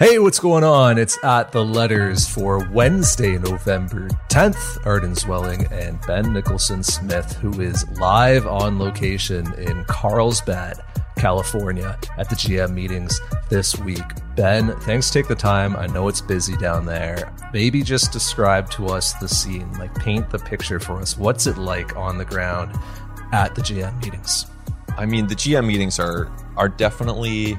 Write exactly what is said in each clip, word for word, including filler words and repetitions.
Hey, what's going on? It's At The Letters for Wednesday, November tenth. Arden Zwelling and Ben Nicholson-Smith, who is live on location in Carlsbad, California at the G M meetings this week. Ben, thanks for taking the time. I know it's busy down there. Maybe just describe to us the scene, like paint the picture for us. What's it like on the ground at the G M meetings? I mean, the G M meetings are are definitely...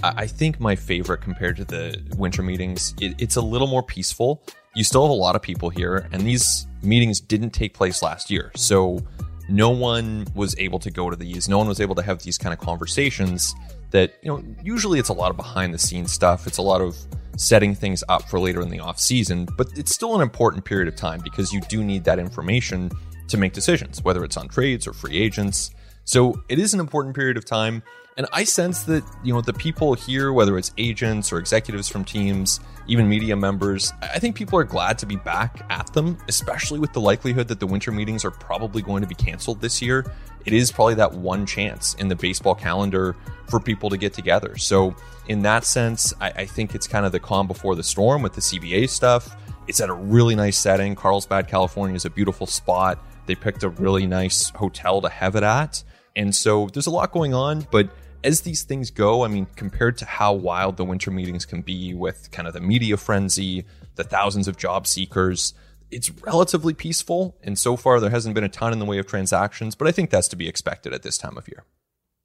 I think my favorite compared to the winter meetings, it, it's a little more peaceful. You still have a lot of people here, and these meetings didn't take place last year. So no one was able to go to these. No one was able to have these kind of conversations that, you know, usually it's a lot of behind the scenes stuff. It's a lot of setting things up for later in the off season, but it's still an important period of time because you do need that information to make decisions, whether it's on trades or free agents. So it is an important period of time. And I sense that, you know, the people here, whether it's agents or executives from teams, even media members, I think people are glad to be back at them, especially with the likelihood that the winter meetings are probably going to be canceled this year. It is probably that one chance in the baseball calendar for people to get together. So in that sense, I, I think it's kind of the calm before the storm with the C B A stuff. It's at a really nice setting. Carlsbad, California is a beautiful spot. They picked a really nice hotel to have it at. And so there's a lot going on, but as these things go, I mean, compared to how wild the winter meetings can be with kind of the media frenzy, the thousands of job seekers, it's relatively peaceful. And so far, there hasn't been a ton in the way of transactions, but I think that's to be expected at this time of year.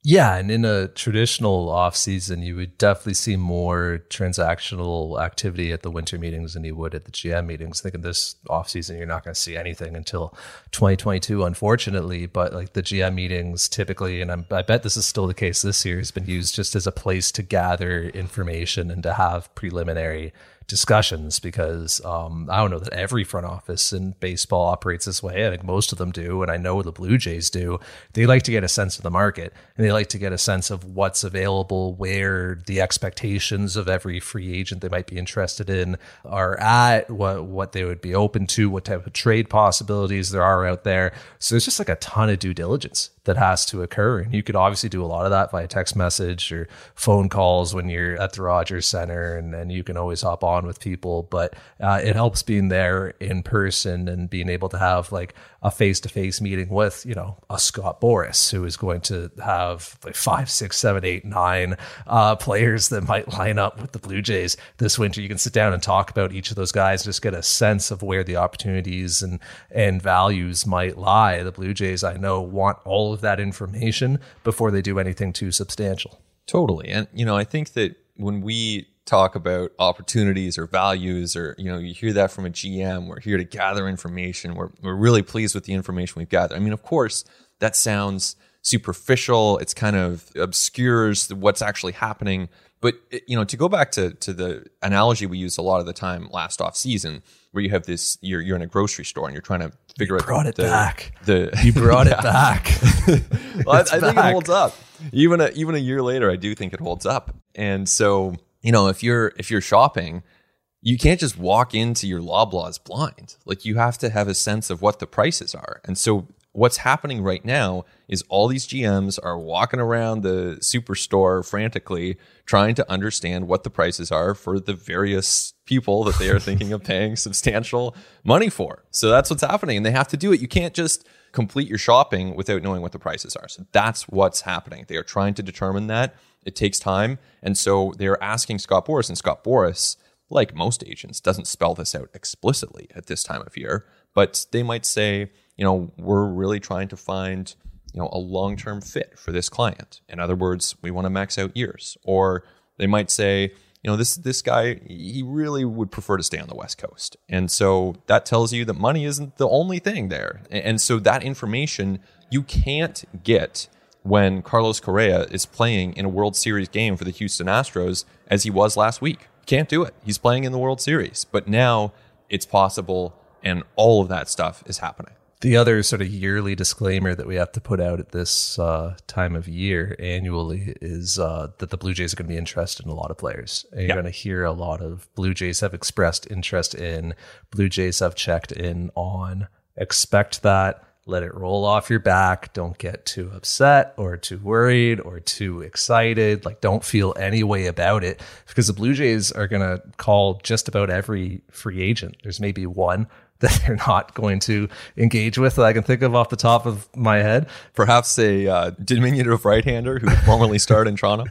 Yeah, and in a traditional offseason, you would definitely see more transactional activity at the winter meetings than you would at the G M meetings. I think in this offseason, you're not going to see anything until twenty twenty-two, unfortunately. But like the G M meetings typically, and I'm, I bet this is still the case this year, has been used just as a place to gather information and to have preliminary discussions because um, I don't know that every front office in baseball operates this way. I think most of them do. And I know the Blue Jays do. They like to get a sense of the market and they like to get a sense of what's available, where the expectations of every free agent they might be interested in are at, what, what they would be open to, what type of trade possibilities there are out there. So there's just like a ton of due diligence that has to occur. And you could obviously do a lot of that via text message or phone calls when you're at the Rogers Center, and then you can always hop on with people. But uh, it helps being there in person and being able to have like a face-to-face meeting with, you know, a Scott Boras, who is going to have like five, six, seven, eight, nine uh, players that might line up with the Blue Jays this winter. You can sit down and talk about each of those guys, just get a sense of where the opportunities and, and values might lie. The Blue Jays, I know, want all of that information before they do anything too substantial. Totally. And, you know, I think that when we talk about opportunities or values, or, you know, you hear that from a G M, we're here to gather information. We're, we're really pleased with the information we've gathered. I mean, of course, that sounds superficial. It's kind of obscures what's actually happening. But, you know, to go back to, to the analogy we used a lot of the time last off season, where you have this, you're, you're in a grocery store and you're trying to figure out. You brought out it the, back. The, you brought it back. Well, I, I think back. It holds up. Even a, even a year later, I do think it holds up. And so, you know, if you're, if you're shopping, you can't just walk into your Loblaws blind. Like, you have to have a sense of what the prices are. And so what's happening right now is all these G Ms are walking around the superstore frantically trying to understand what the prices are for the various people that they are thinking of paying substantial money for. So that's what's happening, and they have to do it. You can't just complete your shopping without knowing what the prices are. So that's what's happening. They are trying to determine that. It takes time. And so they're asking Scott Boras, and Scott Boras, like most agents, doesn't spell this out explicitly at this time of year, but they might say, you know, we're really trying to find, you know, a long-term fit for this client. In other words, we want to max out years. Or they might say, you know, this this guy, he really would prefer to stay on the West Coast. And so that tells you that money isn't the only thing there. And so that information you can't get when Carlos Correa is playing in a World Series game for the Houston Astros as he was last week. Can't do it. He's playing in the World Series. But now it's possible, and all of that stuff is happening. The other sort of yearly disclaimer that we have to put out at this uh, time of year annually is uh, that the Blue Jays are going to be interested in a lot of players. And you're yep. going to hear a lot of Blue Jays have expressed interest in, Blue Jays have checked in on, expect that. Let it roll off your back. Don't get too upset or too worried or too excited. Like, don't feel any way about it, because the Blue Jays are going to call just about every free agent. There's maybe one that they're not going to engage with that I can think of off the top of my head. Perhaps a uh, diminutive right-hander who formerly starred in Toronto.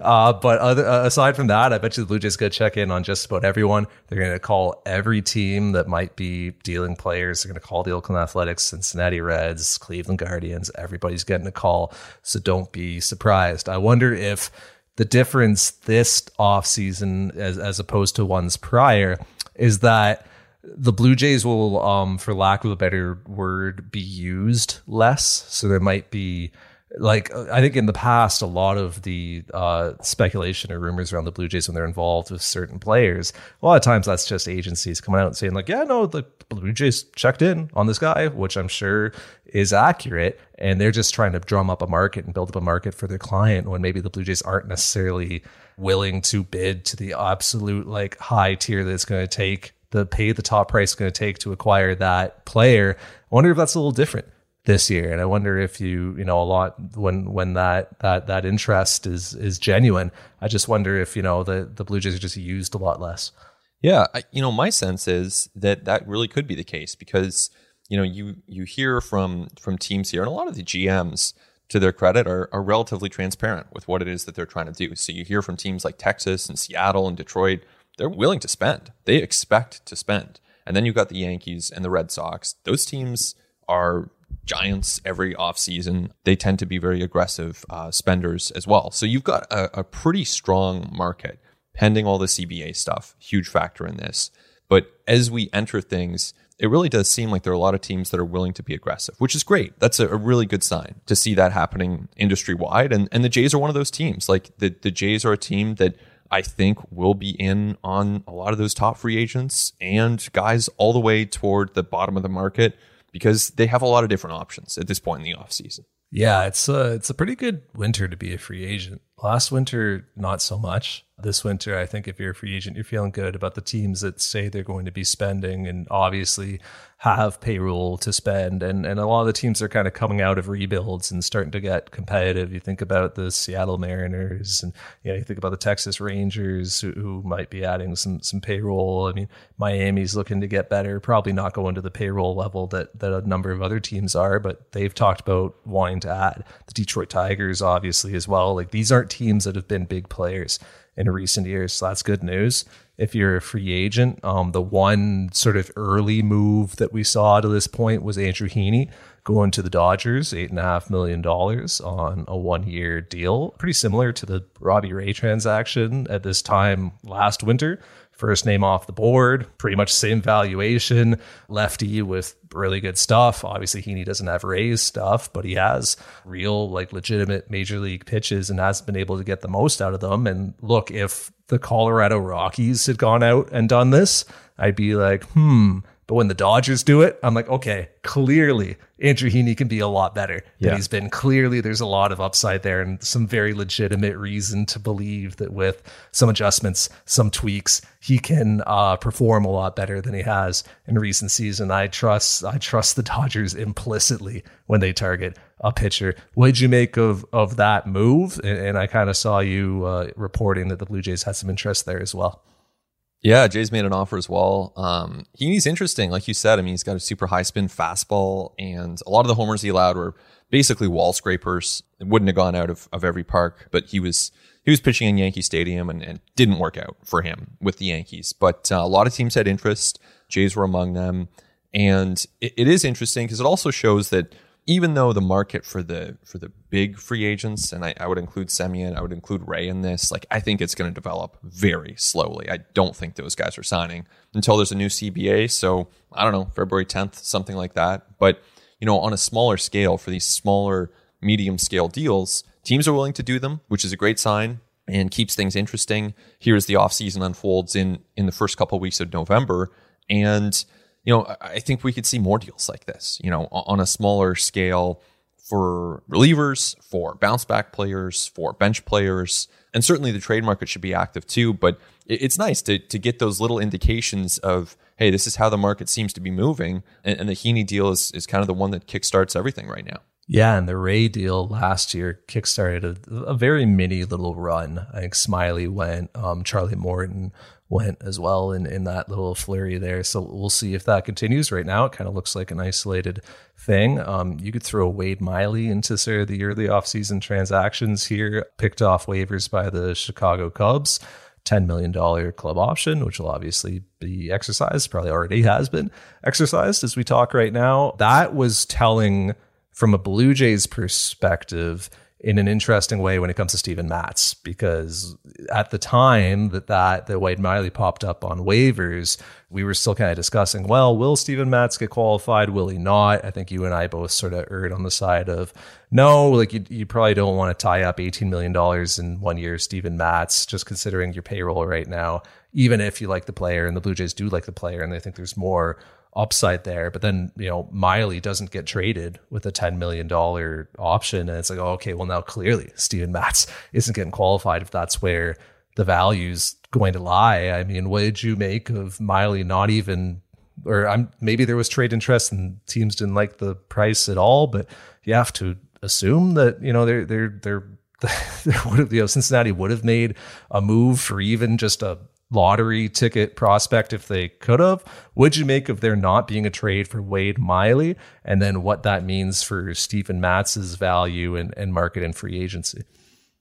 uh, but other, uh, aside from that, I bet you the Blue Jays going to check in on just about everyone. They're going to call every team that might be dealing players. They're going to call the Oakland Athletics, Cincinnati Reds, Cleveland Guardians. Everybody's getting a call, so don't be surprised. I wonder if the difference this offseason, as, as opposed to ones prior, is that the Blue Jays will, um, for lack of a better word, be used less. So there might be, like, I think in the past, a lot of the uh, speculation or rumors around the Blue Jays when they're involved with certain players, a lot of times that's just agencies coming out and saying, like, yeah, no, the Blue Jays checked in on this guy, which I'm sure is accurate. And they're just trying to drum up a market and build up a market for their client when maybe the Blue Jays aren't necessarily willing to bid to the absolute, like, high tier that it's going to take. The pay the top price is going to take to acquire that player. I wonder if that's a little different this year. And I wonder if you, you know, a lot when when that that that interest is is genuine. I just wonder if, you know, the, the Blue Jays are just used a lot less. Yeah, I, you know, my sense is that that really could be the case, because, you know, you you hear from from teams here, and a lot of the G Ms, to their credit, are are relatively transparent with what it is that they're trying to do. So you hear from teams like Texas and Seattle and Detroit. They're willing to spend. They expect to spend. And then you've got the Yankees and the Red Sox. Those teams are giants every offseason. They tend to be very aggressive uh, spenders as well. So you've got a, a pretty strong market, pending all the C B A stuff. Huge factor in this. But as we enter things, it really does seem like there are a lot of teams that are willing to be aggressive, which is great. That's a, a really good sign to see that happening industry-wide. And, and the Jays are one of those teams. Like, the, the Jays are a team that I think we'll be in on a lot of those top free agents and guys all the way toward the bottom of the market, because they have a lot of different options at this point in the offseason. Yeah, it's a, it's a pretty good winter to be a free agent. Last winter, not so much. This winter, I think if you're a free agent, you're feeling good about the teams that say they're going to be spending and obviously have payroll to spend. And, and a lot of the teams are kind of coming out of rebuilds and starting to get competitive. You think about the Seattle Mariners, and, you know, you think about the Texas Rangers, who, who might be adding some some payroll. I mean, Miami's looking to get better, probably not going to the payroll level that, that a number of other teams are, but they've talked about wanting to add. The Detroit Tigers, obviously, as well. Like, these aren't teams that have been big players in recent years. So that's good news. If you're a free agent, um, the one sort of early move that we saw to this point was Andrew Heaney going to the Dodgers, eight and a half million dollars on a one year deal. Pretty similar to the Robbie Ray transaction at this time last winter. First name off the board, pretty much same valuation. Lefty with really good stuff. Obviously, Heaney doesn't have Ray's stuff, but he has real, like, legitimate major league pitches and hasn't been able to get the most out of them. And look, if the Colorado Rockies had gone out and done this, I'd be like, hmm. But when the Dodgers do it, I'm like, okay, clearly Andrew Heaney can be a lot better than yeah. he's been. Clearly, there's a lot of upside there and some very legitimate reason to believe that with some adjustments, some tweaks, he can uh, perform a lot better than he has in recent season. I trust I trust the Dodgers implicitly when they target a pitcher. What did you make of, of that move? And, and I kind of saw you uh, reporting that the Blue Jays had some interest there as well. Yeah, Jay's made an offer as well. Um, Heaney's interesting. Like you said, I mean, he's got a super high spin fastball, and a lot of the homers he allowed were basically wall scrapers. It wouldn't have gone out of, of every park, but he was he was pitching in Yankee Stadium, and, and didn't work out for him with the Yankees. But uh, a lot of teams had interest. Jays were among them. And it, it is interesting because it also shows that even though the market for the for the big free agents, and I, I would include Semien, I would include Ray in this, like, I think it's going to develop very slowly. I don't think those guys are signing until there's a new C B A. So, I don't know, February tenth, something like that. But, you know, on a smaller scale, for these smaller, medium-scale deals, teams are willing to do them, which is a great sign and keeps things interesting. Here as the offseason unfolds in, in the first couple of weeks of November, and you know, I think we could see more deals like this, you know, on a smaller scale for relievers, for bounce back players, for bench players. And certainly the trade market should be active too. But it's nice to to get those little indications of, hey, this is how the market seems to be moving. And, and the Heaney deal is, is kind of the one that kickstarts everything right now. Yeah, and the Ray deal last year kickstarted a, a very mini little run. I think Smiley went, um, Charlie Morton went as well in, in that little flurry there. So we'll see if that continues. Right now, it kind of looks like an isolated thing. Um, you could throw Wade Miley into sort of the early offseason transactions here, picked off waivers by the Chicago Cubs. ten million dollars club option, which will obviously be exercised, probably already has been exercised as we talk right now. That was telling from a Blue Jays perspective in an interesting way when it comes to Steven Matz, because at the time that that, that Wade Miley popped up on waivers, we were still kind of discussing, well, will Steven Matz get qualified? Will he not? I think you and I both sort of erred on the side of no, like you, you probably don't want to tie up eighteen million dollars in one year, Steven Matz, just considering your payroll right now, even if you like the player and the Blue Jays do like the player and they think there's more upside there. But then, you know, Miley doesn't get traded with a ten million dollars option. And it's like, oh, okay, well now clearly Steven Matz isn't getting qualified if that's where the value's going to lie. I mean, what did you make of Miley not even, or I'm maybe there was trade interest and teams didn't like the price at all, but you have to assume that, you know, they're, they're, they're, there would have, you know, Cincinnati would have made a move for even just a lottery ticket prospect if they could have. What'd you make of there not being a trade for Wade Miley, and then what that means for Steven Matz's value and, and market and free agency?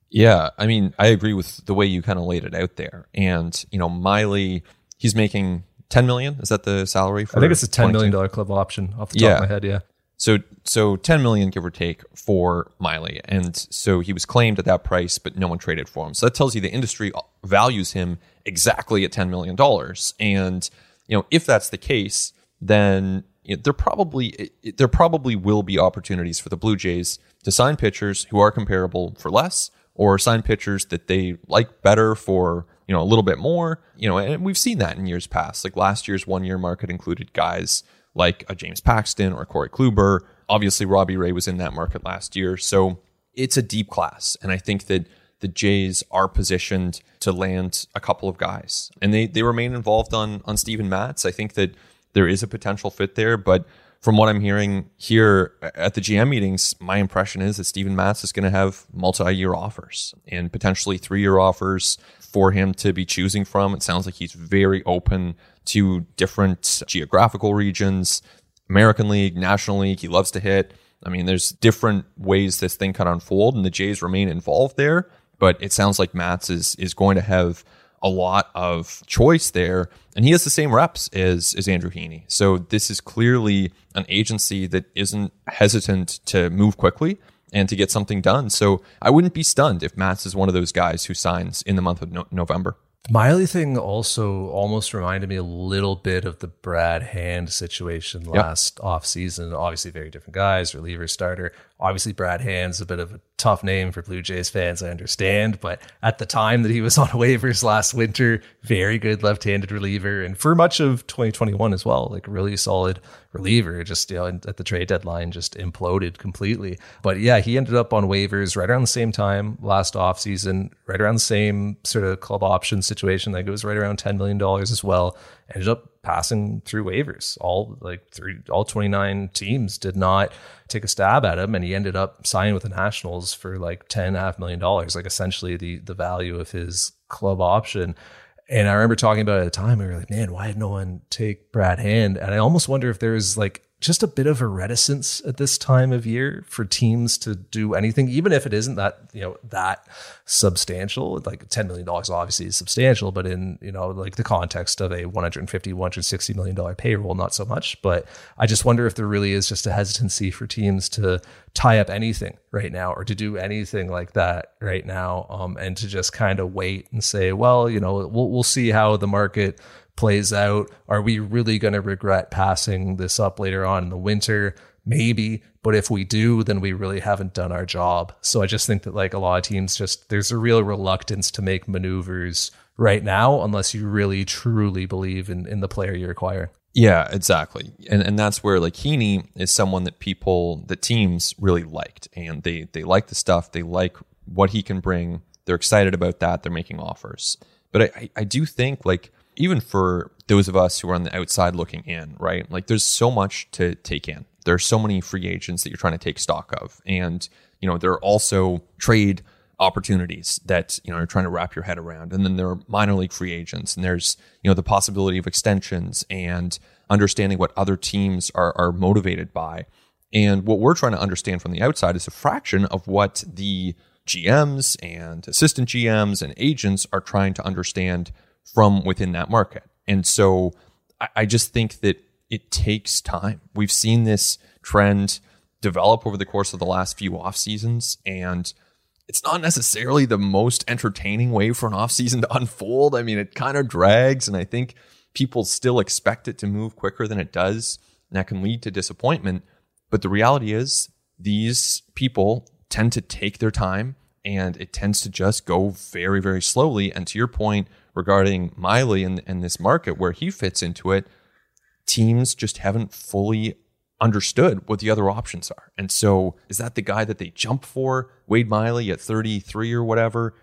Yeah, I mean, I agree with the way you kind of laid it out there. And, you know, Miley, he's making ten million dollars. Is that the salary? For I think it's a ten million dollars club option off the top yeah. of my head, yeah. So so ten million dollars, give or take, for Miley. And so he was claimed at that price, but no one traded for him. So that tells you the industry values him exactly at ten million dollars. And, you know, if that's the case, then you know, there probably it, there probably will be opportunities for the Blue Jays to sign pitchers who are comparable for less, or sign pitchers that they like better for, you know, a little bit more. You know, and we've seen that in years past. Like last year's one-year market included guys like a James Paxton or a Corey Kluber. Obviously, Robbie Ray was in that market last year. So it's a deep class. And I think that the Jays are positioned to land a couple of guys. And they they remain involved on, on Steven Matz. I think that there is a potential fit there. But from what I'm hearing here at the G M meetings, my impression is that Steven Matz is going to have multi-year offers and potentially three-year offers for him to be choosing from. It sounds like he's very open to different geographical regions, American League, National League. He loves to hit. I mean, there's different ways this thing can unfold, and the Jays remain involved there. But it sounds like Matz is is going to have a lot of choice there. And he has the same reps as, as Andrew Heaney. So this is clearly an agency that isn't hesitant to move quickly and to get something done. So I wouldn't be stunned if Matz is one of those guys who signs in the month of no- November. The Miley thing also almost reminded me a little bit of the Brad Hand situation last yep. offseason. Obviously, very different guys, reliever, starter. Obviously, Brad Hand's a bit of a tough name for Blue Jays fans, I understand. But at the time that he was on waivers last winter, very good left-handed reliever. And for much of twenty twenty-one as well, like really solid reliever, just, you know, at the trade deadline, just imploded completely. But yeah, he ended up on waivers right around the same time last offseason, right around the same sort of club option situation. Like it was right around ten million dollars as well. Ended up passing through waivers. All like three, all twenty-nine teams did not take a stab at him, and he ended up signing with the Nationals for like ten and a half million dollars, like essentially the the value of his club option. And I remember talking about it at the time, we were like, man, why did no one take Brad Hand? And I almost wonder if there's like just a bit of a reticence at this time of year for teams to do anything, even if it isn't that, you know, that substantial. Like ten million dollars obviously is substantial, but in, you know, like the context of a one hundred fifty, one hundred sixty million dollars payroll, not so much. But I just wonder if there really is just a hesitancy for teams to tie up anything right now or to do anything like that right now. Um, and to just kind of wait and say, well, you know, we'll, we'll see how the market plays out. Are we really going to regret passing this up later on in the winter? Maybe. But if we do, then we really haven't done our job. So I just think that like a lot of teams just, there's a real reluctance to make maneuvers right now, unless you really truly believe in, in the player you're acquiring. Yeah, exactly. And and that's where like Heaney is someone that people, the teams really liked, and they, they like the stuff. They like what he can bring. They're excited about that. They're making offers. But I, I do think, like, even for those of us who are on the outside looking in, right? Like, there's so much to take in. There are so many free agents that you're trying to take stock of. And, you know, there are also trade opportunities that, you know, you're trying to wrap your head around. And then there are minor league free agents, and there's, you know, the possibility of extensions and understanding what other teams are are motivated by. And what we're trying to understand from the outside is a fraction of what the G Ms and assistant G Ms and agents are trying to understand from within that market. And so I, I just think that it takes time. We've seen this trend develop over the course of the last few off seasons, and it's not necessarily the most entertaining way for an off season to unfold. I mean, it kind of drags, and I think people still expect it to move quicker than it does, and that can lead to disappointment. But the reality is, these people tend to take their time, and it tends to just go very, very slowly. And to your point regarding Miley and, and this market where he fits into it, teams just haven't fully understood what the other options are. And so, is that the guy that they jump for? Wade Miley at thirty-three or whatever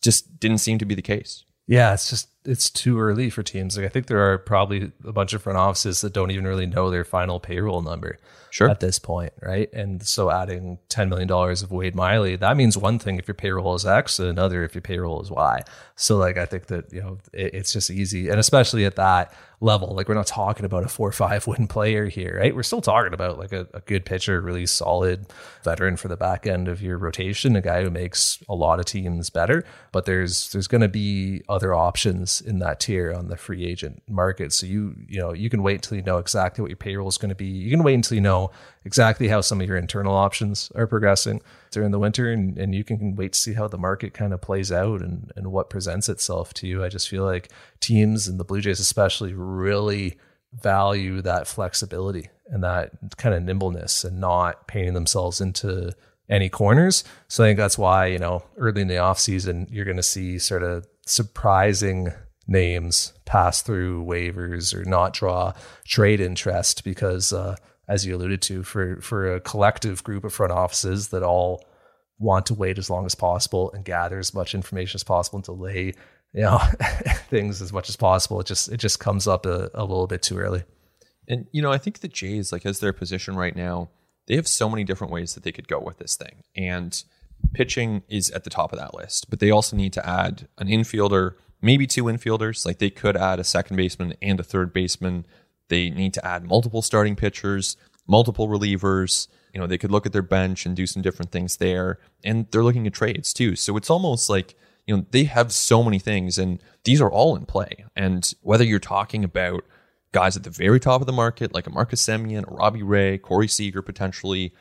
just didn't seem to be the case. Yeah, it's just, it's too early for teams. Like, I think there are probably a bunch of front offices that don't even really know their final payroll number sure. at this point, right? And so adding ten million dollars of Wade Miley, that means one thing if your payroll is X and another if your payroll is Y. So, like, I think that, you know, it, it's just easy. And especially at that level, like, we're not talking about a four or five win player here, right? We're still talking about, like, a, a good pitcher, really solid veteran for the back end of your rotation, a guy who makes a lot of teams better. But there's there's going to be other options in that tier on the free agent market. So you you know, you can wait until you know exactly what your payroll is going to be. You can wait until you know exactly how some of your internal options are progressing during the winter, and, and you can wait to see how the market kind of plays out and, and what presents itself to you. I just feel like teams, and the Blue Jays especially, really value that flexibility and that kind of nimbleness and not painting themselves into any corners. So I think that's why, you know, early in the offseason, you're going to see sort of surprising names pass through waivers or not draw trade interest, because uh, as you alluded to, for, for a collective group of front offices that all want to wait as long as possible and gather as much information as possible and delay, you know, things as much as possible, it just it just comes up a, a little bit too early. And, you know, I think the Jays, like, as their position right now, they have so many different ways that they could go with this thing. And pitching is at the top of that list, but they also need to add an infielder, maybe two infielders. Like, they could add a second baseman and a third baseman. They need to add multiple starting pitchers, multiple relievers. You know, they could look at their bench and do some different things there. And they're looking at trades too. So it's almost like, you know, they have so many things, and these are all in play. And whether you're talking about guys at the very top of the market, like a Marcus Semien, a Robbie Ray, Corey Seager potentially,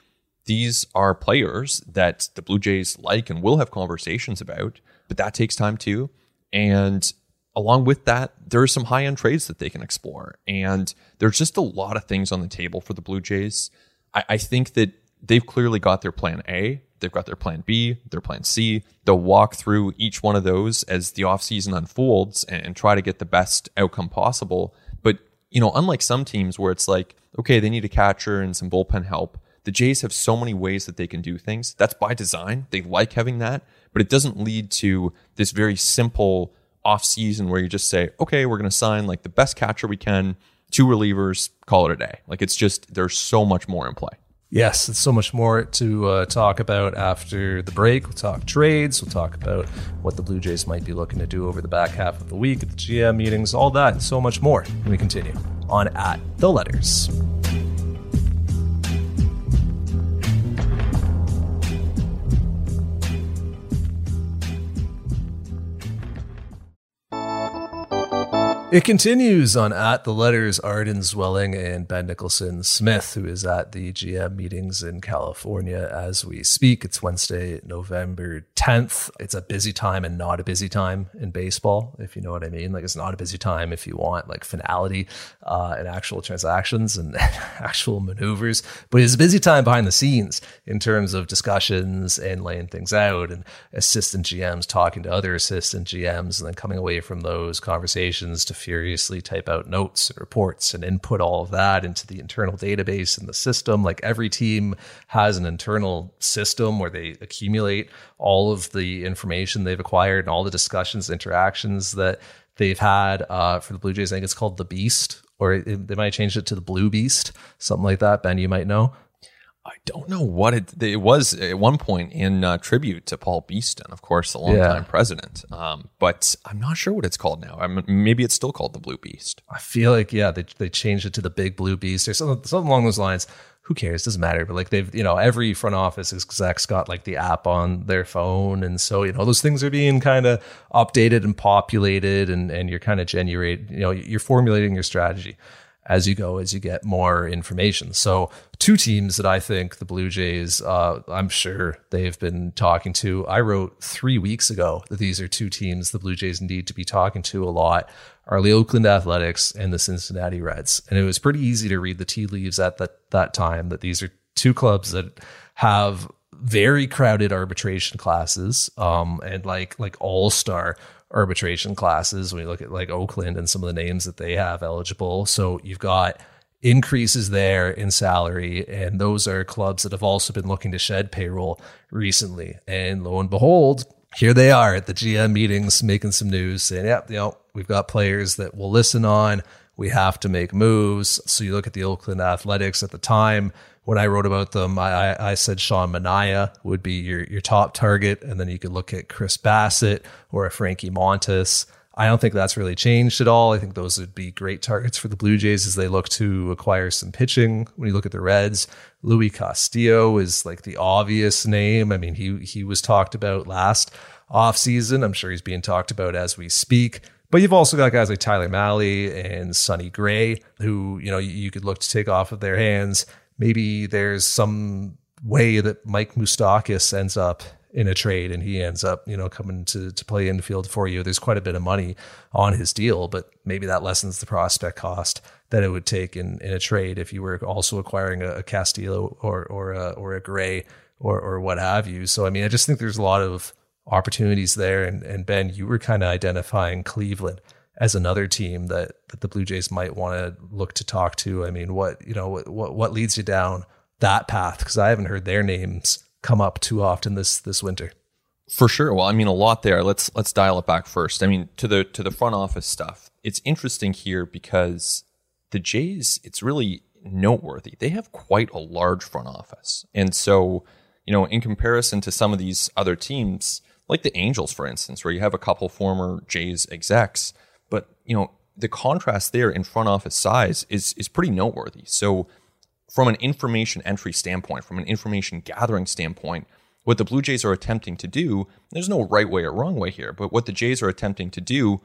these are players that the Blue Jays like and will have conversations about, but that takes time too. And along with that, there are some high-end trades that they can explore. And there's just a lot of things on the table for the Blue Jays. I, I think that they've clearly got their plan A. They've got their plan B, their plan C. They'll walk through each one of those as the offseason unfolds and, and try to get the best outcome possible. But, you know, unlike some teams where it's like, okay, they need a catcher and some bullpen help, the Jays have so many ways that they can do things. That's by design. They like having that, but it doesn't lead to this very simple offseason where you just say, okay, we're going to sign, like, the best catcher we can, two relievers, call it a day. Like, it's just, there's so much more in play. Yes, it's so much more to uh, talk about after the break. We'll talk trades. We'll talk about what the Blue Jays might be looking to do over the back half of the week at the G M meetings, all that, and so much more. And we continue on At The Letters. It continues on At The Letters. Arden Zwelling and Ben Nicholson-Smith, who is at the G M meetings in California as we speak. It's Wednesday, November tenth. It's a busy time and not a busy time in baseball, if you know what I mean. Like, it's not a busy time if you want, like, finality uh, and actual transactions and actual maneuvers. But it's a busy time behind the scenes in terms of discussions and laying things out, and assistant G Ms talking to other assistant G Ms, and then coming away from those conversations to furiously type out notes and reports and input all of that into the internal database and the system. Like every team has an internal system where they accumulate all of the information they've acquired and all the discussions, interactions that they've had. Uh, for the Blue Jays, I think it's called the Beast, or it, they might change it to the Blue Beast, something like that. Ben, you might know. I don't know what it, it was at one point in uh, tribute to Paul Beeston, of course, the longtime yeah. president. Um, but I'm not sure what it's called now. I mean, maybe it's still called the Blue Beast. I feel like, yeah, they they changed it to the Big Blue Beast or something, something along those lines. Who cares? Doesn't matter. But like they've, you know, every front office exec's got like the app on their phone. And so, you know, those things are being kind of updated and populated, and, and you're kind of generate, you know, you're formulating your strategy as you go, as you get more information. So two teams that I think the Blue Jays, uh, I'm sure they've been talking to. I wrote three weeks ago that these are two teams the Blue Jays need to be talking to a lot, are the Oakland Athletics and the Cincinnati Reds. And it was pretty easy to read the tea leaves at that, that time that these are two clubs that have very crowded arbitration classes, um, and like like all-star arbitration classes when you look at like Oakland and some of the names that they have eligible. So you've got increases there in salary, and those are clubs that have also been looking to shed payroll recently. And lo and behold, here they are at the G M meetings making some news saying, yeah, you know, we've got players that we'll listen on. We have to make moves. So you look at the Oakland Athletics at the time when I wrote about them, I, I said Sean Manaea would be your, your top target. And then you could look at Chris Bassett or a Frankie Montas. I don't think that's really changed at all. I think those would be great targets for the Blue Jays as they look to acquire some pitching. When you look at the Reds, Luis Castillo is like the obvious name. I mean, he, he was talked about last offseason. I'm sure he's being talked about as we speak. But you've also got guys like Tyler Mahle and Sonny Gray, who, you know, you could look to take off of their hands. Maybe there's some way that Mike Moustakas ends up in a trade and he ends up, you know, coming to, to play infield for you. There's quite a bit of money on his deal, but maybe that lessens the prospect cost that it would take in, in a trade if you were also acquiring a, a Castillo or or a, or a Gray or or what have you. So, I mean, I just think there's a lot of opportunities there. And, and Ben, you were kind of identifying Cleveland as another team that, that the Blue Jays might want to look to talk to. I mean, what, you know, what, what leads you down that path? Because I haven't heard their names come up too often this, this winter. For sure. Well, I mean, a lot there. Let's, let's dial it back first. I mean, to the, to the front office stuff, it's interesting here because the Jays, it's really noteworthy. They have quite a large front office. And so, you know, in comparison to some of these other teams, like the Angels, for instance, where you have a couple former Jays execs, but, you know, the contrast there in front office size is is pretty noteworthy. So from an information entry standpoint, from an information gathering standpoint, what the Blue Jays are attempting to do, there's no right way or wrong way here, but what the Jays are attempting to do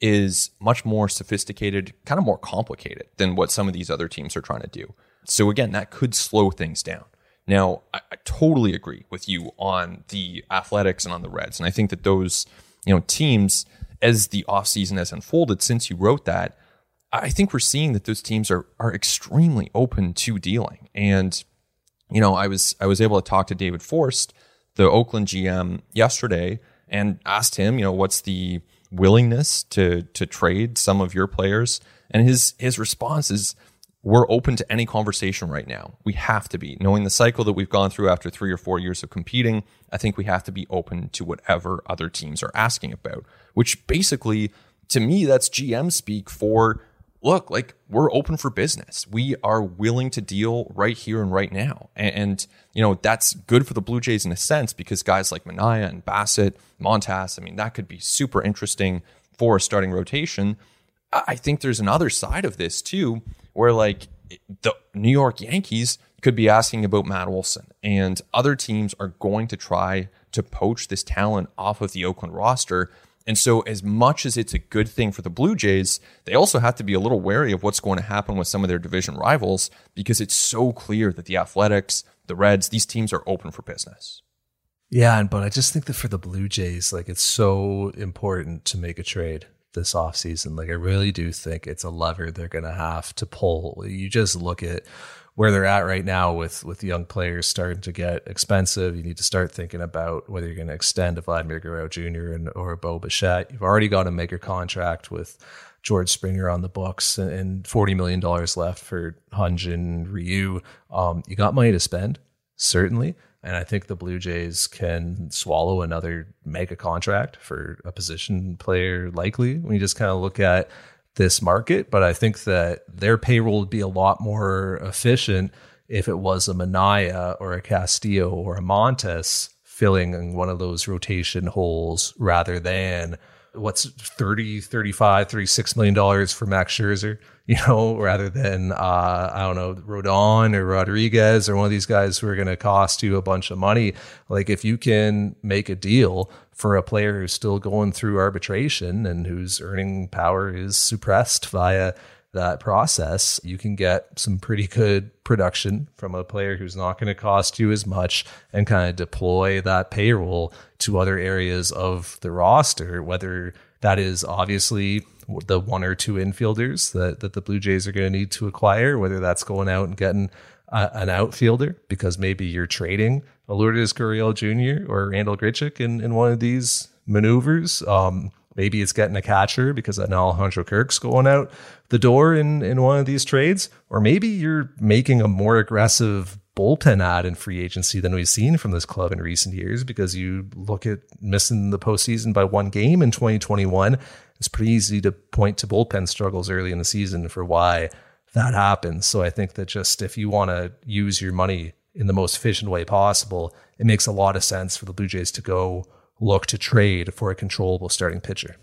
is much more sophisticated, kind of more complicated than what some of these other teams are trying to do. So again, that could slow things down. Now, I, I totally agree with you on the Athletics and on the Reds. And I think that those, you know, teams, as the offseason has unfolded since you wrote that, I think we're seeing that those teams are are extremely open to dealing. And, you know, I was I was able to talk to David Forst, the Oakland G M, yesterday, and asked him, you know, what's the willingness to to trade some of your players? And his his response is, we're open to any conversation right now. We have to be. Knowing the cycle that we've gone through after three or four years of competing, I think we have to be open to whatever other teams are asking about, which basically, to me, that's G M speak for, look, like, we're open for business. We are willing to deal right here and right now. And, and you know, that's good for the Blue Jays in a sense, because guys like Manaea and Bassett, Montas, I mean, that could be super interesting for a starting rotation. I think there's another side of this too, where like the New York Yankees could be asking about Matt Olson, and other teams are going to try to poach this talent off of the Oakland roster. And so as much as it's a good thing for the Blue Jays, they also have to be a little wary of what's going to happen with some of their division rivals, because it's so clear that the Athletics, the Reds, these teams are open for business. Yeah, but I just think that for the Blue Jays, like, it's so important to make a trade. this offseason. Like, I really do think it's a lever they're going to have to pull. You just look at where they're at right now with, with young players starting to get expensive. You need to start thinking about whether you're going to extend a Vladimir Guerrero Junior and or a Bo Bichette. You've already got to make a contract with George Springer on the books and, and forty million dollars left for Hunjin Ryu. Um, you got money to spend, certainly. And I think the Blue Jays can swallow another mega contract for a position player, likely, when you just kind of look at this market. But I think that their payroll would be a lot more efficient if it was a Manaea or a Castillo or a Montes filling one of those rotation holes rather than what's thirty, thirty-five, thirty-six million dollars for Max Scherzer, you know, rather than, uh, I don't know, Rodon or Rodriguez or one of these guys who are going to cost you a bunch of money. Like, if you can make a deal for a player who's still going through arbitration and whose earning power is suppressed via that process, you can get some pretty good production from a player who's not going to cost you as much and kind of deploy that payroll to other areas of the roster, whether that is obviously the one or two infielders that, that the Blue Jays are going to need to acquire, whether that's going out and getting a, an outfielder because maybe you're trading a Lourdes Gurriel Junior or Randall Grichuk in, in one of these maneuvers. Um, Maybe it's getting a catcher because I know Alejandro Kirk's going out the door in, in one of these trades. Or maybe you're making a more aggressive bullpen ad in free agency than we've seen from this club in recent years, because you look at missing the postseason by one game in twenty twenty-one. It's pretty easy to point to bullpen struggles early in the season for why that happens. So I think that just if you want to use your money in the most efficient way possible, it makes a lot of sense for the Blue Jays to go look to trade for a controllable starting pitcher.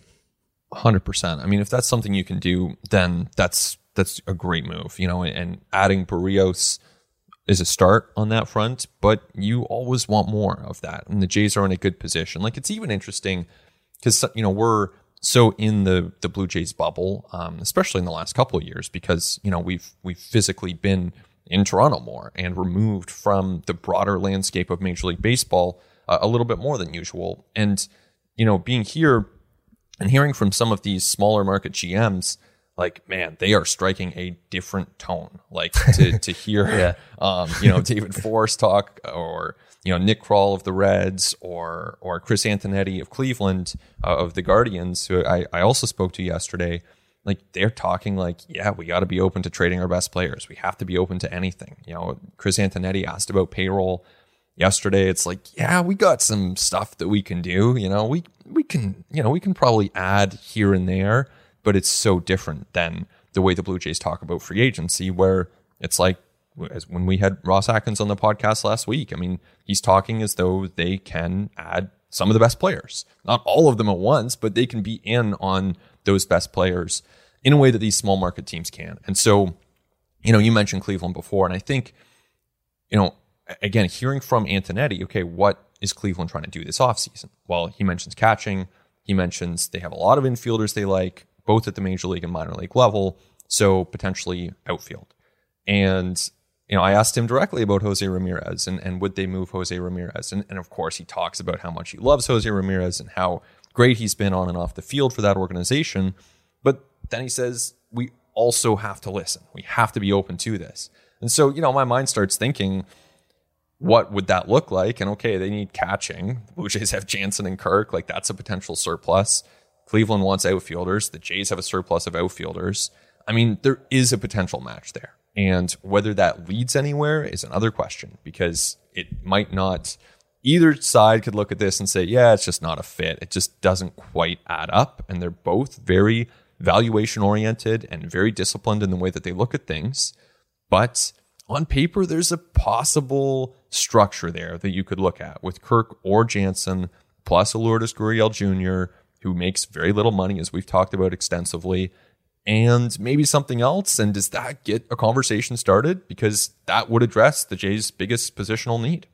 one hundred percent. I mean, if that's something you can do, then that's that's a great move, you know, and adding Barrios is a start on that front, but you always want more of that. And the Jays are in a good position. Like, it's even interesting because, you know, we're so in the, the Blue Jays bubble, um, especially in the last couple of years, because, you know, we've we've physically been in Toronto more and removed from the broader landscape of Major League Baseball a little bit more than usual. And, you know, being here and hearing from some of these smaller market G Ms, like, man, they are striking a different tone. Like, to, to hear, yeah. um, you know, David Forrest talk, or, you know, Nick Kroll of the Reds, or or Chris Antonetti of Cleveland, uh, of the Guardians, who I, I also spoke to yesterday. Like, they're talking like, yeah, we got to be open to trading our best players. We have to be open to anything. You know, Chris Antonetti asked about payroll yesterday. It's like, yeah, we got some stuff that we can do. You know, we we can, you know, we can probably add here and there, but it's so different than the way the Blue Jays talk about free agency, where it's like, as when we had Ross Atkins on the podcast last week, I mean, he's talking as though they can add some of the best players, not all of them at once, but they can be in on those best players in a way that these small market teams can. And so, you know, you mentioned Cleveland before, and I think, you know, again, hearing from Antonetti, okay, what is Cleveland trying to do this offseason? Well, he mentions catching. He mentions they have a lot of infielders they like, both at the major league and minor league level, so potentially outfield. And, you know, I asked him directly about Jose Ramirez and, and would they move Jose Ramirez? And, and, of course, he talks about how much he loves Jose Ramirez and how great he's been on and off the field for that organization. But then he says, we also have to listen. We have to be open to this. And so, you know, my mind starts thinking, what would that look like? And okay, they need catching. The Blue Jays have Jansen and Kirk. Like, that's a potential surplus. Cleveland wants outfielders. The Jays have a surplus of outfielders. I mean, there is a potential match there. And whether that leads anywhere is another question, because it might not. Either side could look at this and say, yeah, it's just not a fit. It just doesn't quite add up. And they're both very valuation-oriented and very disciplined in the way that they look at things. But on paper, there's a possible structure there that you could look at with Kirk or Jansen, plus Lourdes Gurriel Junior, who makes very little money, as we've talked about extensively, and maybe something else. And does that get a conversation started? Because that would address the Jays' biggest positional need.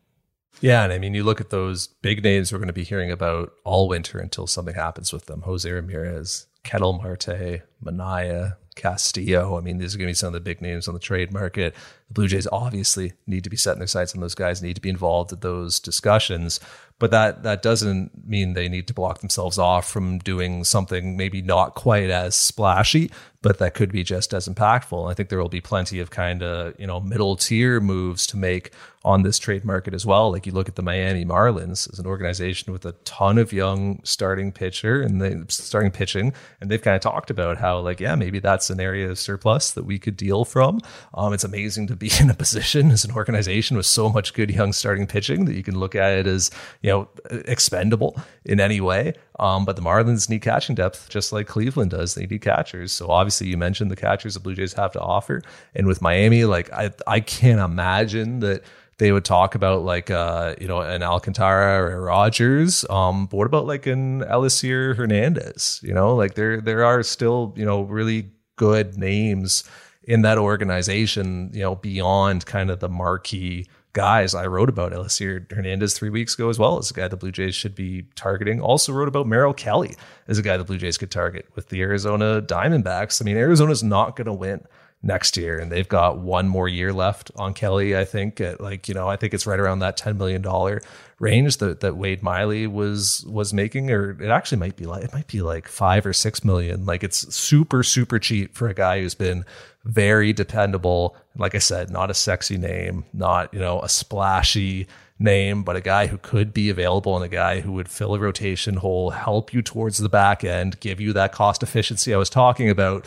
Yeah, and I mean, you look at those big names we're going to be hearing about all winter until something happens with them. Jose Ramirez, Kettle Marte, Manaea, Castillo. I mean, these are going to be some of the big names on the trade market. The Blue Jays obviously need to be setting their sights on those guys, need to be involved in those discussions. But that that doesn't mean they need to block themselves off from doing something maybe not quite as splashy, but that could be just as impactful. And I think there will be plenty of kind of, you know, middle tier moves to make on this trade market as well. Like you look at the Miami Marlins as an organization with a ton of young starting pitcher and they starting pitching, and they've kind of talked about how like, yeah, maybe that's an area of surplus that we could deal from. Um, it's amazing to be in a position as an organization with so much good young starting pitching that you can look at it as, you know, expendable in any way. Um, but the Marlins need catching depth, just like Cleveland does. They need catchers. So obviously you mentioned the catchers the Blue Jays have to offer. And with Miami, like I, I can't imagine that they would talk about like, uh, you know, an Alcantara or a Rogers. Um, but what about like an Elisier Hernandez? You know, like there, there are still, you know, really good names in that organization, you know, beyond kind of the marquee guys. I wrote about Elisier Hernandez three weeks ago as well as a guy the Blue Jays should be targeting. Also wrote about Merrill Kelly as a guy the Blue Jays could target with the Arizona Diamondbacks. I mean, Arizona's not going to win next year, and they've got one more year left on Kelly, I think, at like, you know, I think it's right around that ten million dollars range that, that Wade Miley was was making, or it actually might be like, it might be like five or six million. Like it's super, super cheap for a guy who's been very dependable. Like I said, not a sexy name, not, you know, a splashy name, but a guy who could be available and a guy who would fill a rotation hole, help you towards the back end, give you that cost efficiency I was talking about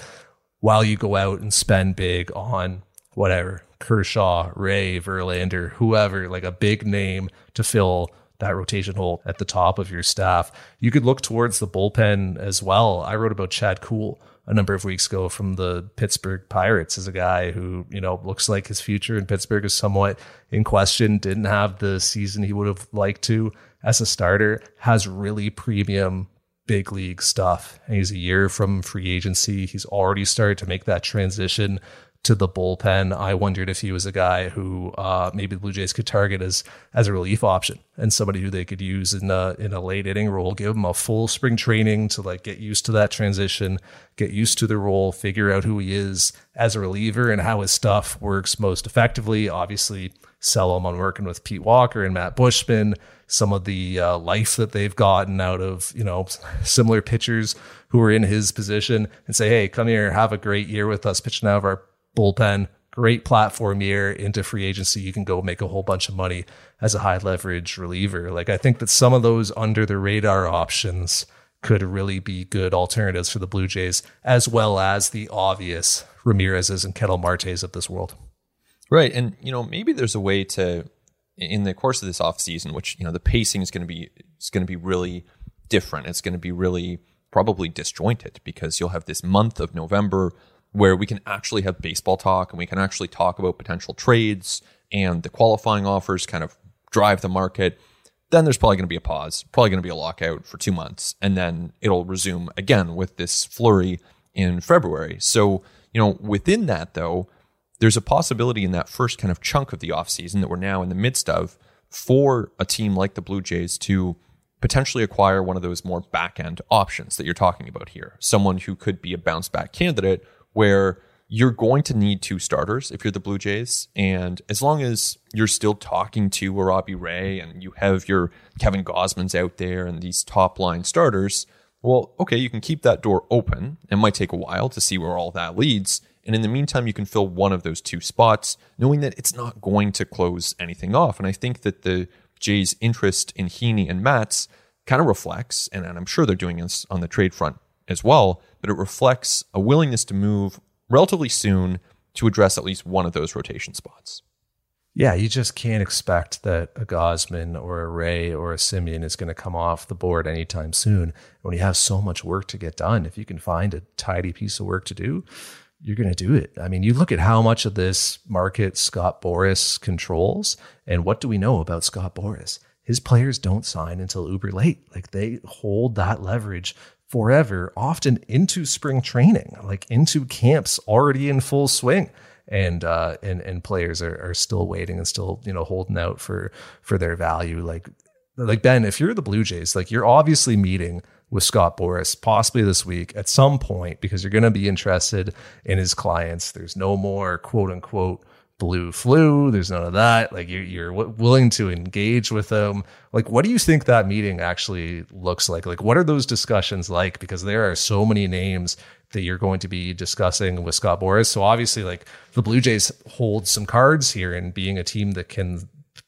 while you go out and spend big on whatever, Kershaw, Ray, Verlander, whoever, like a big name to fill that rotation hole at the top of your staff. You could look towards the bullpen as well. I wrote about Chad Kuhl a number of weeks ago from the Pittsburgh Pirates as a guy who, you know, looks like his future in Pittsburgh is somewhat in question, didn't have the season he would have liked to as a starter, has really premium big league stuff. And he's a year from free agency. He's already started to make that transition to the bullpen. I wondered if he was a guy who uh, maybe the Blue Jays could target as as a relief option and somebody who they could use in a, in a late inning role, give him a full spring training to like get used to that transition, get used to the role, figure out who he is as a reliever and how his stuff works most effectively. Obviously, sell him on working with Pete Walker and Matt Bushman, some of the uh, life that they've gotten out of, you know, similar pitchers who are in his position, and say, hey, come here, have a great year with us pitching out of our bullpen, great platform year into free agency. You can go make a whole bunch of money as a high leverage reliever. Like I think that some of those under the radar options could really be good alternatives for the Blue Jays, as well as the obvious Ramirez's and Ketel Martes of this world. Right. And, you know, maybe there's a way to, in the course of this offseason, which, you know, the pacing is going to be, it's going to be really different. It's going to be really probably disjointed because you'll have this month of November where we can actually have baseball talk and we can actually talk about potential trades and the qualifying offers kind of drive the market. Then there's probably going to be a pause, probably going to be a lockout for two months. And then it'll resume again with this flurry in February. So, you know, within that, though, there's a possibility in that first kind of chunk of the offseason that we're now in the midst of for a team like the Blue Jays to potentially acquire one of those more back-end options that you're talking about here. Someone who could be a bounce-back candidate where you're going to need two starters if you're the Blue Jays. And as long as you're still talking to a Robbie Ray and you have your Kevin Gausmans out there and these top-line starters, well, okay, you can keep that door open. It might take a while to see where all that leads. And in the meantime, you can fill one of those two spots, knowing that it's not going to close anything off. And I think that the Jays' interest in Heaney and Matz kind of reflects, and I'm sure they're doing this on the trade front as well, but it reflects a willingness to move relatively soon to address at least one of those rotation spots. Yeah, you just can't expect that a Gausman or a Ray or a Semien is going to come off the board anytime soon. When you have so much work to get done, if you can find a tidy piece of work to do, you're going to do it. I mean, you look at how much of this market Scott Boras controls, and what do we know about Scott Boras? His players don't sign until uber late. Like they hold that leverage forever, often into spring training, like into camps already in full swing. And, uh, and, and players are, are still waiting and still, you know, holding out for, for their value. Like, like Ben, if you're the Blue Jays, like you're obviously meeting with Scott Boras possibly this week at some point because you're going to be interested in his clients. There's no more quote unquote blue flu. There's none of that. Like you're, you're willing to engage with them. Like, what do you think that meeting actually looks like? Like, what are those discussions like? Because there are so many names that you're going to be discussing with Scott Boras. So obviously, like, the Blue Jays hold some cards here in being a team that can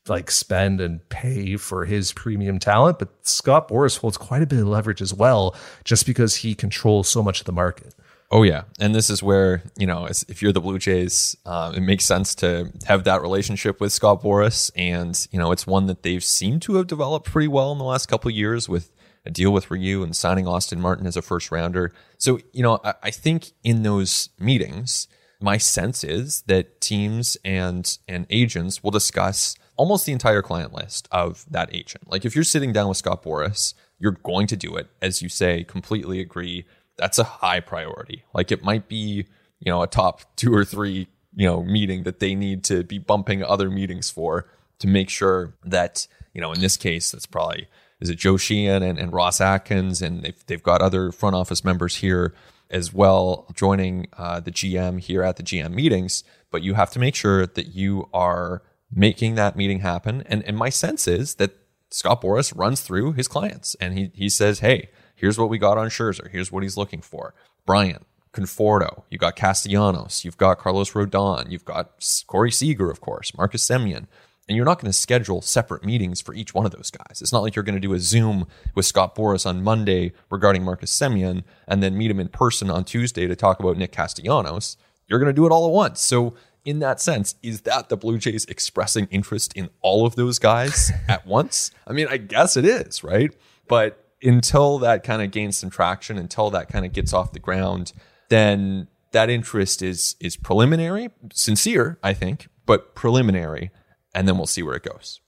like spend and pay for his premium talent. But Scott Boras holds quite a bit of leverage as well, just because he controls so much of the market. Oh, yeah. And this is where, you know, if you're the Blue Jays, uh, it makes sense to have that relationship with Scott Boras. And, you know, it's one that they've seemed to have developed pretty well in the last couple of years with a deal with Ryu and signing Austin Martin as a first rounder. So, you know, I, I think in those meetings, my sense is that teams and and agents will discuss almost the entire client list of that agent. Like, if you're sitting down with Scott Boras, you're going to do it, as you say, completely agree. That's a high priority. Like, it might be, you know, a top two or three, you know, meeting that they need to be bumping other meetings for, to make sure that, you know, in this case, that's probably, is it Joe Sheehan and, and Ross Atkins, and they've, they've got other front office members here as well joining uh, the G M here at the G M meetings. But you have to make sure that you are making that meeting happen. And, and my sense is that Scott Boras runs through his clients and he he says, hey, here's what we got on Scherzer. Here's what he's looking for. Bryant, Conforto. You've got Castellanos. You've got Carlos Rodon. You've got Corey Seager, of course, Marcus Semien. And you're not going to schedule separate meetings for each one of those guys. It's not like you're going to do a Zoom with Scott Boras on Monday regarding Marcus Semien and then meet him in person on Tuesday to talk about Nick Castellanos. You're going to do it all at once. So in that sense, is that the Blue Jays expressing interest in all of those guys at once? I mean, I guess it is, right? But until that kind of gains some traction, until that kind of gets off the ground, then that interest is is preliminary, sincere, I think, but preliminary, and then we'll see where it goes.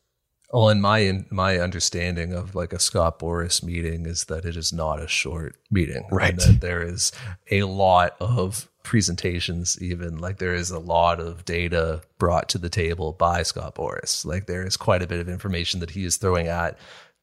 Well, and my in, my understanding of like a Scott Boras meeting is that it is not a short meeting, right? And that there is a lot of presentations, even like there is a lot of data brought to the table by Scott Boras. Like there is quite a bit of information that he is throwing at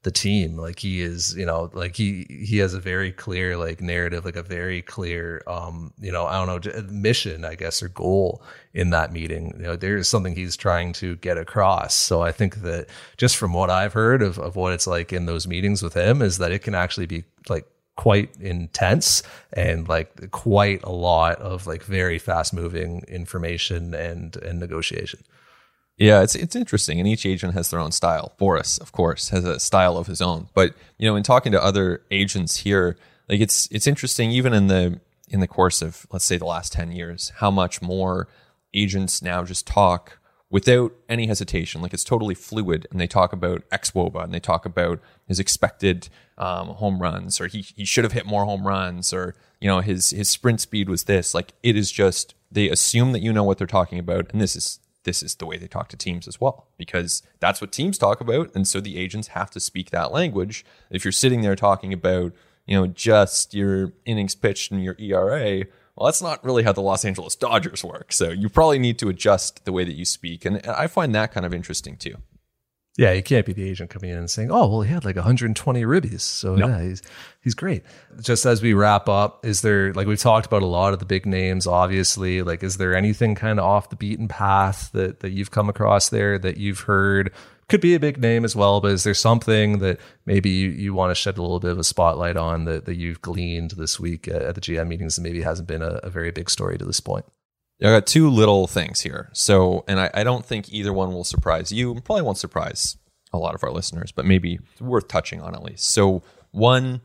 the team. Like he is, you know, like he he has a very clear like narrative, like a very clear, um, you know, I don't know, mission, I guess, or goal in that meeting. You know, there is something he's trying to get across. So I think that just from what I've heard of, of what it's like in those meetings with him is that it can actually be like quite intense and like quite a lot of like very fast moving information and and negotiation. Yeah, it's it's interesting, and each agent has their own style. Boras, of course, has a style of his own. But you know, in talking to other agents here, like it's it's interesting, even in the in the course of, let's say, the last ten years, how much more agents now just talk without any hesitation. Like it's totally fluid, and they talk about ex-woba, and they talk about his expected um, home runs, or he he should have hit more home runs, or you know, his his sprint speed was this. Like it is just they assume that you know what they're talking about, and this is. This is the way they talk to teams as well, because that's what teams talk about. And so the agents have to speak that language. If you're sitting there talking about, you know, just your innings pitched and your E R A, well, that's not really how the Los Angeles Dodgers work. So you probably need to adjust the way that you speak. And I find that kind of interesting too. Yeah, you can't be the agent coming in and saying, oh, well, he had like one hundred twenty ribbies. So no. yeah, he's he's great. Just as we wrap up, is there, like we've talked about a lot of the big names, obviously, like is there anything kind of off the beaten path that, that you've come across there that you've heard? Could be a big name as well, but is there something that maybe you, you want to shed a little bit of a spotlight on that, that you've gleaned this week at the G M meetings and maybe hasn't been a, a very big story to this point? I got two little things here. So, and I, I don't think either one will surprise you. Probably won't surprise a lot of our listeners, but maybe it's worth touching on at least. So one,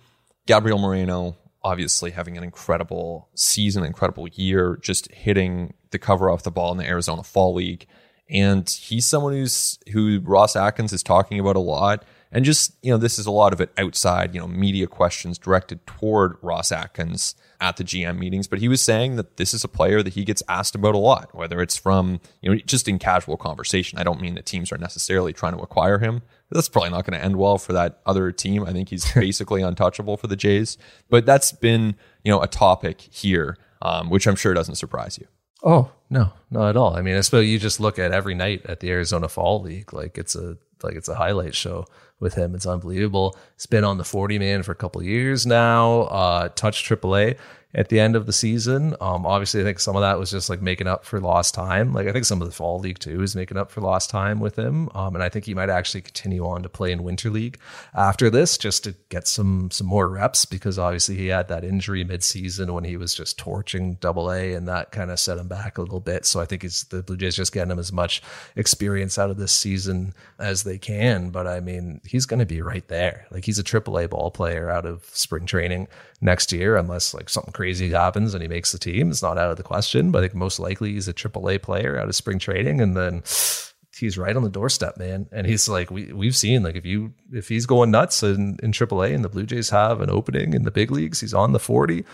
Gabriel Moreno, obviously having an incredible season, incredible year, just hitting the cover off the ball in the Arizona Fall League. And he's someone who's, who Ross Atkins is talking about a lot. And just, you know, this is a lot of it outside, you know, media questions directed toward Ross Atkins at the G M meetings. But he was saying that this is a player that he gets asked about a lot, whether it's from, you know, just in casual conversation. I don't mean that teams are necessarily trying to acquire him. That's probably not going to end well for that other team. I think he's basically untouchable for the Jays. But that's been, you know, a topic here, um, which I'm sure doesn't surprise you. Oh, no, not at all. I mean, I suppose you just look at every night at the Arizona Fall League, like it's a like it's a highlight show with him. It's unbelievable. He's been on the forty man for a couple of years now, uh, touched triple A. at the end of the season. Um, obviously, I think some of that was just like making up for lost time. Like I think some of the fall league too is making up for lost time with him. Um, and I think he might actually continue on to play in winter league after this just to get some, some more reps, because obviously he had that injury midseason when he was just torching double A, and that kind of set him back a little bit. So I think he's, the Blue Jays just getting him as much experience out of this season as they can. But I mean, he's going to be right there. Like he's a triple A ball player out of spring training next year, unless like something crazy happens and he makes the team. It's not out of the question, but I think most likely he's a triple A player out of spring training. And then he's right on the doorstep, man. And he's like, we, we've seen, like, if you, if he's going nuts in, in triple A and the Blue Jays have an opening in the big leagues, he's on the forty.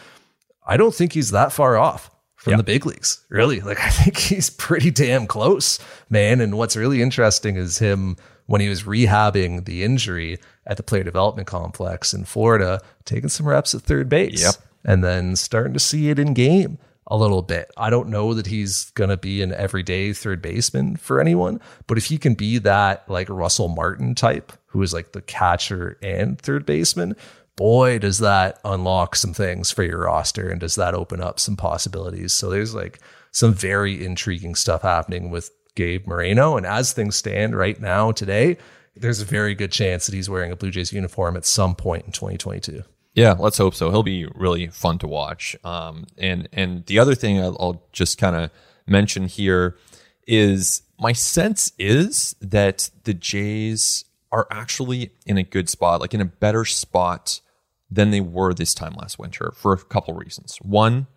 I don't think he's that far off from yep. the big leagues, really. Like, I think he's pretty damn close, man. And what's really interesting is him, when he was rehabbing the injury at the player development complex in Florida, taking some reps at third base. Yep. And then starting to see it in game a little bit. I don't know that he's going to be an everyday third baseman for anyone, but if he can be that like Russell Martin type, who is like the catcher and third baseman, boy, does that unlock some things for your roster, and does that open up some possibilities. So there's like some very intriguing stuff happening with Gabe Moreno. And as things stand right now today, there's a very good chance that he's wearing a Blue Jays uniform at some point in twenty twenty-two. Yeah, let's hope so. He'll be really fun to watch. Um, and and the other thing I'll, I'll just kind of mention here is my sense is that the Jays are actually in a good spot, like in a better spot than they were this time last winter for a couple reasons. One,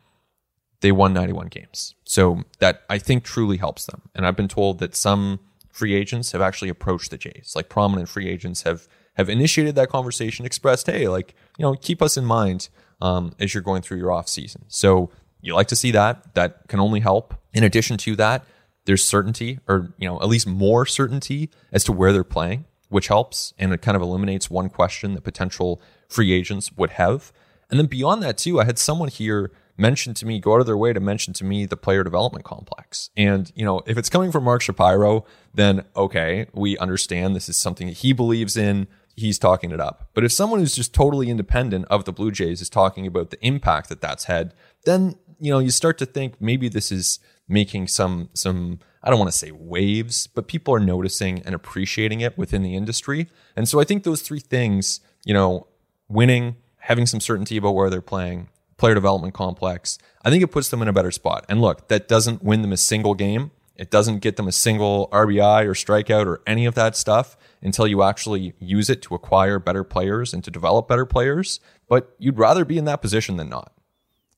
they won ninety-one games. So that I think truly helps them. And I've been told that some free agents have actually approached the Jays, like prominent free agents have have initiated that conversation, expressed, hey, like, you know, keep us in mind um, as you're going through your off season. So you like to see that. That can only help. In addition to that, there's certainty, or, you know, at least more certainty as to where they're playing, which helps. And it kind of eliminates one question that potential free agents would have. And then beyond that, too, I had someone here mention to me, go out of their way to mention to me the player development complex. And, you know, if it's coming from Mark Shapiro, then, okay, we understand this is something that he believes in. He's talking it up. But if someone who's just totally independent of the Blue Jays is talking about the impact that that's had, then, you know, you start to think maybe this is making some, some, I don't want to say waves, but people are noticing and appreciating it within the industry. And so I think those three things, you know, winning, having some certainty about where they're playing, player development complex, I think it puts them in a better spot. And look, that doesn't win them a single game. It doesn't get them a single R B I or strikeout or any of that stuff until you actually use it to acquire better players and to develop better players. But you'd rather be in that position than not.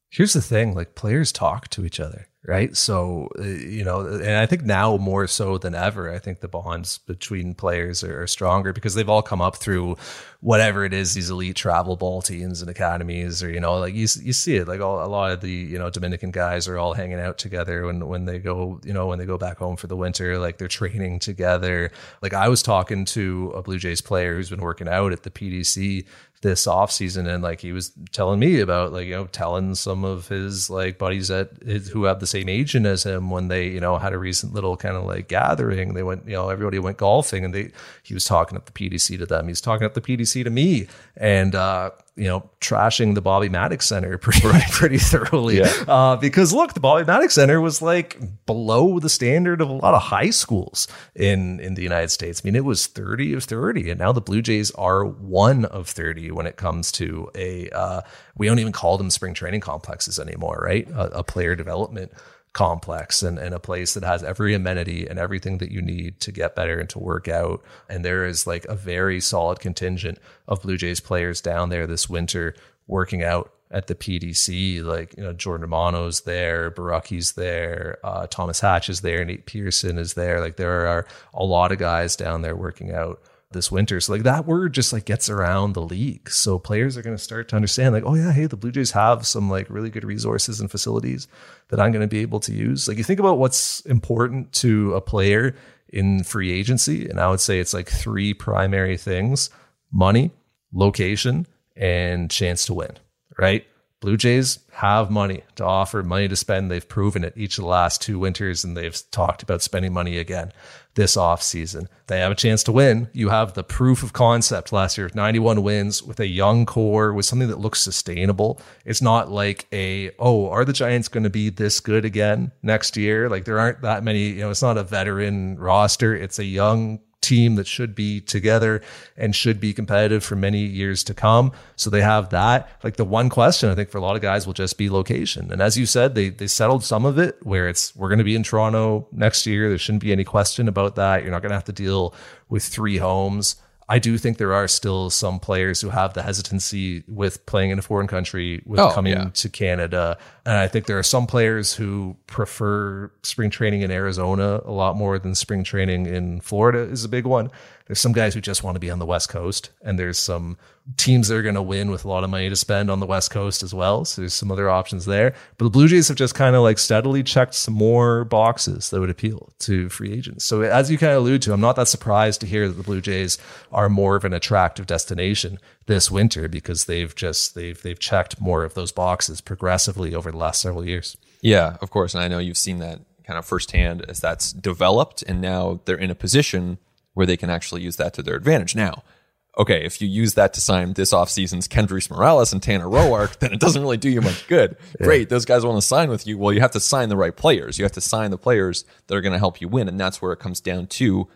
Here's the thing, like, players talk to each other, right? So, you know, and I think now more so than ever, I think the bonds between players are, are stronger because they've all come up through whatever it is, these elite travel ball teams and academies, or, you know, like you you see it, like all, a lot of the, you know, Dominican guys are all hanging out together when, when they go, you know, when they go back home for the winter, like they're training together. Like I was talking to a Blue Jays player who's been working out at the P D C this off season, and like he was telling me about, like, you know, telling some of his like buddies that his, who have the same agent as him, when they, you know, had a recent little kind of like gathering, they went, you know, everybody went golfing, and they he was talking up the P D C to them, he's talking up the P D C to me, and uh you know, trashing the Bobby Maddox Center pretty, right. pretty thoroughly. Yeah. Uh, because look, the Bobby Maddox Center was like below the standard of a lot of high schools in, in the United States. I mean, it was thirty of thirty, and now the Blue Jays are one of thirty when it comes to a, uh, we don't even call them spring training complexes anymore, right? A, a player development complex, and, and a place that has every amenity and everything that you need to get better and to work out. And there is like a very solid contingent of Blue Jays players down there this winter working out at the P D C. Like, you know, Jordan Romano's there, Baraki's there, uh, Thomas Hatch is there, Nate Pearson is there. Like there are a lot of guys down there working out this winter. So like that word just like gets around the league. So players are going to start to understand, like, oh yeah, hey, the Blue Jays have some like really good resources and facilities that I'm going to be able to use. Like you think about what's important to a player in free agency, and I would say it's like three primary things: money, location, and chance to win, right? Blue Jays have money to offer, money to spend. They've proven it each of the last two winters, and they've talked about spending money again this offseason. They have a chance to win. You have the proof of concept last year, ninety-one wins with a young core, with something that looks sustainable. It's not like a, oh, are the Giants going to be this good again next year? Like, there aren't that many, you know, it's not a veteran roster. It's a young team that should be together and should be competitive for many years to come. So they have that. Like, the one question I think for a lot of guys will just be location. And as you said, they they settled some of it where it's, we're going to be in Toronto next year. There shouldn't be any question about that. You're not going to have to deal with three homes. I do think there are still some players who have the hesitancy with playing in a foreign country, with oh, coming yeah. to Canada. And I think there are some players who prefer spring training in Arizona a lot more than spring training in Florida is a big one. There's some guys who just want to be on the West Coast, and there's some teams that are going to win with a lot of money to spend on the West Coast as well. So there's some other options there. But the Blue Jays have just kind of like steadily checked some more boxes that would appeal to free agents. So as you kind of allude to, I'm not that surprised to hear that the Blue Jays are more of an attractive destination this winter, because they've just they've they've checked more of those boxes progressively over the last several years. Yeah, of course. And I know you've seen that kind of firsthand as that's developed, and now they're in a position where they can actually use that to their advantage. Now, okay, if you use that to sign this offseason's Kendrys Morales and Tanner Roark, then it doesn't really do you much good. Yeah. Great, those guys want to sign with you. Well, you have to sign the right players. You have to sign the players that are going to help you win, and that's where it comes down to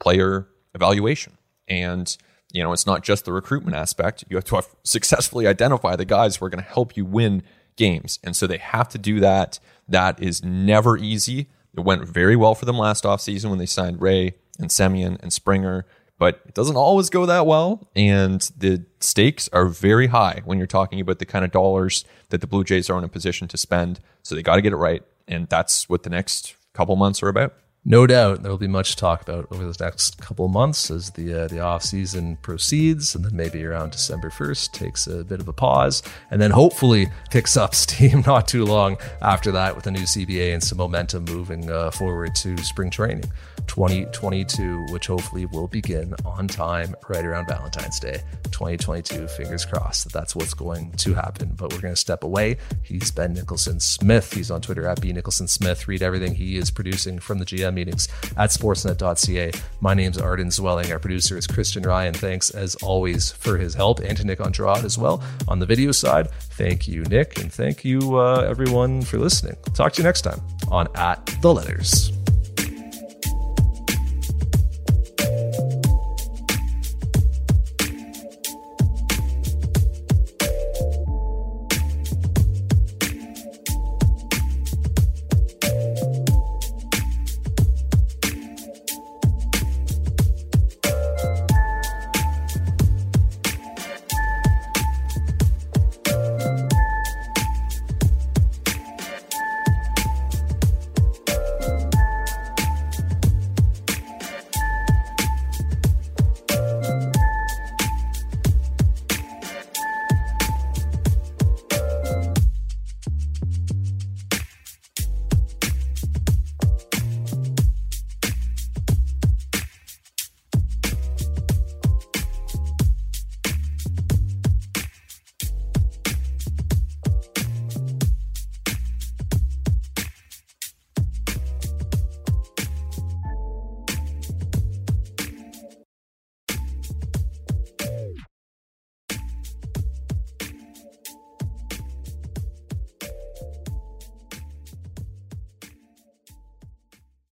player evaluation. And, you know, it's not just the recruitment aspect. You have to have successfully identify the guys who are going to help you win games, and so they have to do that. That is never easy. It went very well for them last offseason when they signed Ray and Semien and Springer, but it doesn't always go that well, and the stakes are very high when you're talking about the kind of dollars that the Blue Jays are in a position to spend, so they got to get it right, and that's what the next couple months are about. No doubt there will be much to talk about over the next couple months as the uh, the offseason proceeds, and then maybe around December first takes a bit of a pause, and then hopefully picks up steam not too long after that with a new C B A and some momentum moving uh, forward to spring training twenty twenty-two, which hopefully will begin on time right around Valentine's Day twenty twenty-two. Fingers crossed that that's what's going to happen, but we're going to step away. He's Ben Nicholson-Smith. He's on Twitter at B Nicholson-Smith. Read everything he is producing from the G M meetings at sportsnet dot c a. My name's Arden Zwelling. Our producer is Christian Ryan. Thanks as always for his help, and to Nick Andrade as well on the video side. Thank you, Nick, and thank you uh, everyone for listening. Talk to you next time on At The Letters.